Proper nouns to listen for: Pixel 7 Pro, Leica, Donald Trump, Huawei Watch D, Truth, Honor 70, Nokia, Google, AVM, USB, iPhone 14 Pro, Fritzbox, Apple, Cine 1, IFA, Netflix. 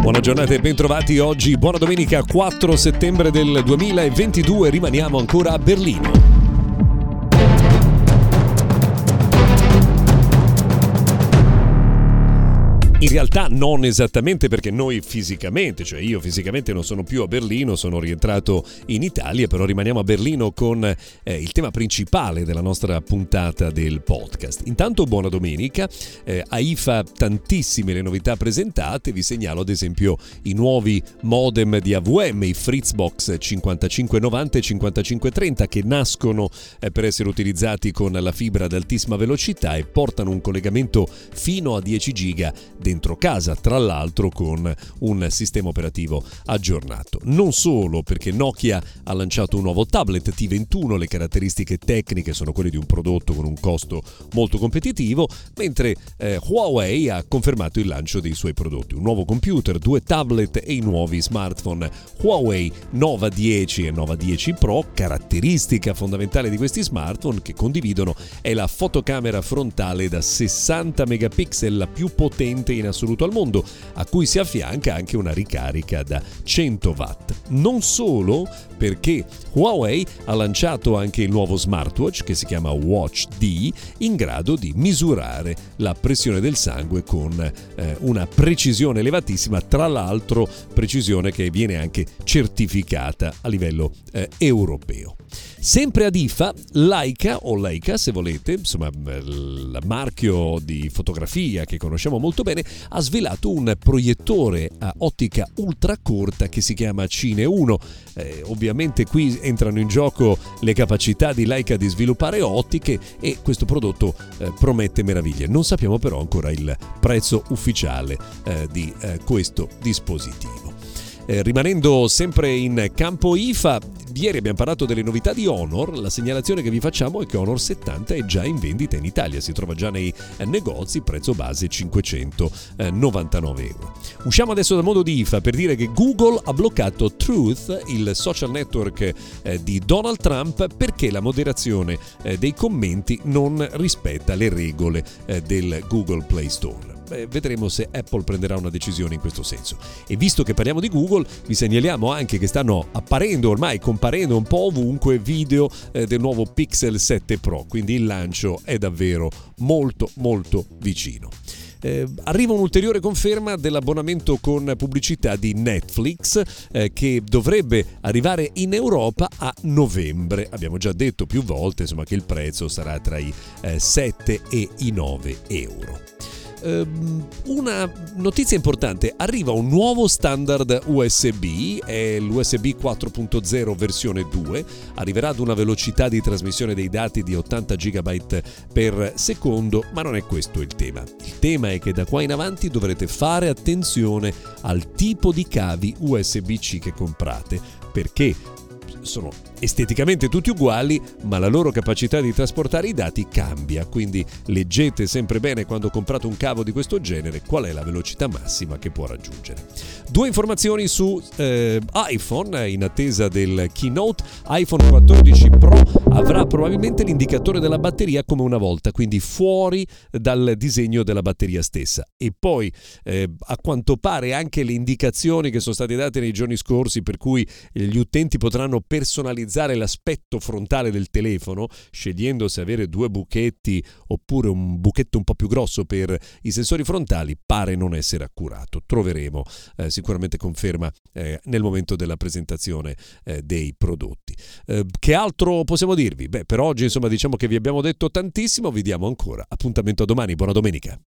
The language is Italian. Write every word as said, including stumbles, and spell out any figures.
Buona giornata e bentrovati oggi, buona domenica quattro settembre del duemilaventidue, rimaniamo ancora a Berlino. In realtà non esattamente, perché noi fisicamente, cioè io fisicamente non sono più a Berlino, sono rientrato in Italia, però rimaniamo a Berlino con eh, il tema principale della nostra puntata del podcast. Intanto buona domenica, eh, a I F A tantissime le novità presentate, vi segnalo ad esempio i nuovi modem di A V M, i Fritzbox cinquantacinque novanta e cinquantacinque trenta, che nascono eh, per essere utilizzati con la fibra ad altissima velocità e portano un collegamento fino a dieci giga dentro casa, tra l'altro con un sistema operativo aggiornato. Non solo, perché Nokia ha lanciato un nuovo tablet T ventuno, le caratteristiche tecniche sono quelle di un prodotto con un costo molto competitivo, mentre eh, Huawei ha confermato il lancio dei suoi prodotti, un nuovo computer, due tablet e i nuovi smartphone Huawei Nova dieci e Nova dieci Pro. Caratteristica fondamentale di questi smartphone che condividono è la fotocamera frontale da sessanta megapixel, la più potente in assoluto al mondo, a cui si affianca anche una ricarica da cento watt. Non solo, perché Huawei ha lanciato anche il nuovo smartwatch che si chiama Watch D, in grado di misurare la pressione del sangue con eh, una precisione elevatissima, tra l'altro precisione che viene anche certificata a livello eh, europeo. Sempre ad I F A, Leica o Leica se volete, insomma il marchio di fotografia che conosciamo molto bene, ha svelato un proiettore a ottica ultracorta che si chiama Cine uno. Eh, ovviamente qui entrano in gioco le capacità di Leica di sviluppare ottiche e questo prodotto eh, promette meraviglie. Non sappiamo però ancora il prezzo ufficiale eh, di eh, questo dispositivo. Eh, rimanendo sempre in campo I F A, ieri abbiamo parlato delle novità di Honor. La segnalazione che vi facciamo è che Honor settanta è già in vendita in Italia, si trova già nei negozi, prezzo base cinquecentonovantanove euro. Usciamo adesso dal mondo di I F A per dire che Google ha bloccato Truth, il social network di Donald Trump, perché la moderazione dei commenti non rispetta le regole del Google Play Store. Beh, vedremo se Apple prenderà una decisione in questo senso. E visto che parliamo di Google, vi segnaliamo anche che stanno apparendo ormai, comparendo un po' ovunque video eh, del nuovo Pixel sette Pro, quindi il lancio è davvero molto molto vicino. Eh, arriva un'ulteriore conferma dell'abbonamento con pubblicità di Netflix eh, che dovrebbe arrivare in Europa a novembre. Abbiamo già detto più volte, insomma, che il prezzo sarà tra i eh, sette e i nove euro. Una notizia importante, arriva un nuovo standard U S B, è l'U S B quattro punto zero versione due, arriverà ad una velocità di trasmissione dei dati di ottanta giga byte per secondo, ma non è questo il tema. Il tema è che da qua in avanti dovrete fare attenzione al tipo di cavi U S B C che comprate, perché sono esteticamente tutti uguali, ma la loro capacità di trasportare i dati cambia, quindi leggete sempre bene quando comprate un cavo di questo genere qual è la velocità massima che può raggiungere. Due informazioni su eh, iPhone in attesa del keynote. iPhone quattordici Pro avrà probabilmente l'indicatore della batteria come una volta, quindi fuori dal disegno della batteria stessa, e poi eh, a quanto pare anche le indicazioni che sono state date nei giorni scorsi per cui gli utenti potranno personalizzare l'aspetto frontale del telefono, scegliendo se avere due buchetti oppure un buchetto un po' più grosso per i sensori frontali, pare non essere accurato. Troveremo eh, sicuramente conferma eh, nel momento della presentazione eh, dei prodotti. Eh, che altro possiamo dirvi? Beh, per oggi insomma diciamo che vi abbiamo detto tantissimo, vi diamo ancora appuntamento a domani, buona domenica.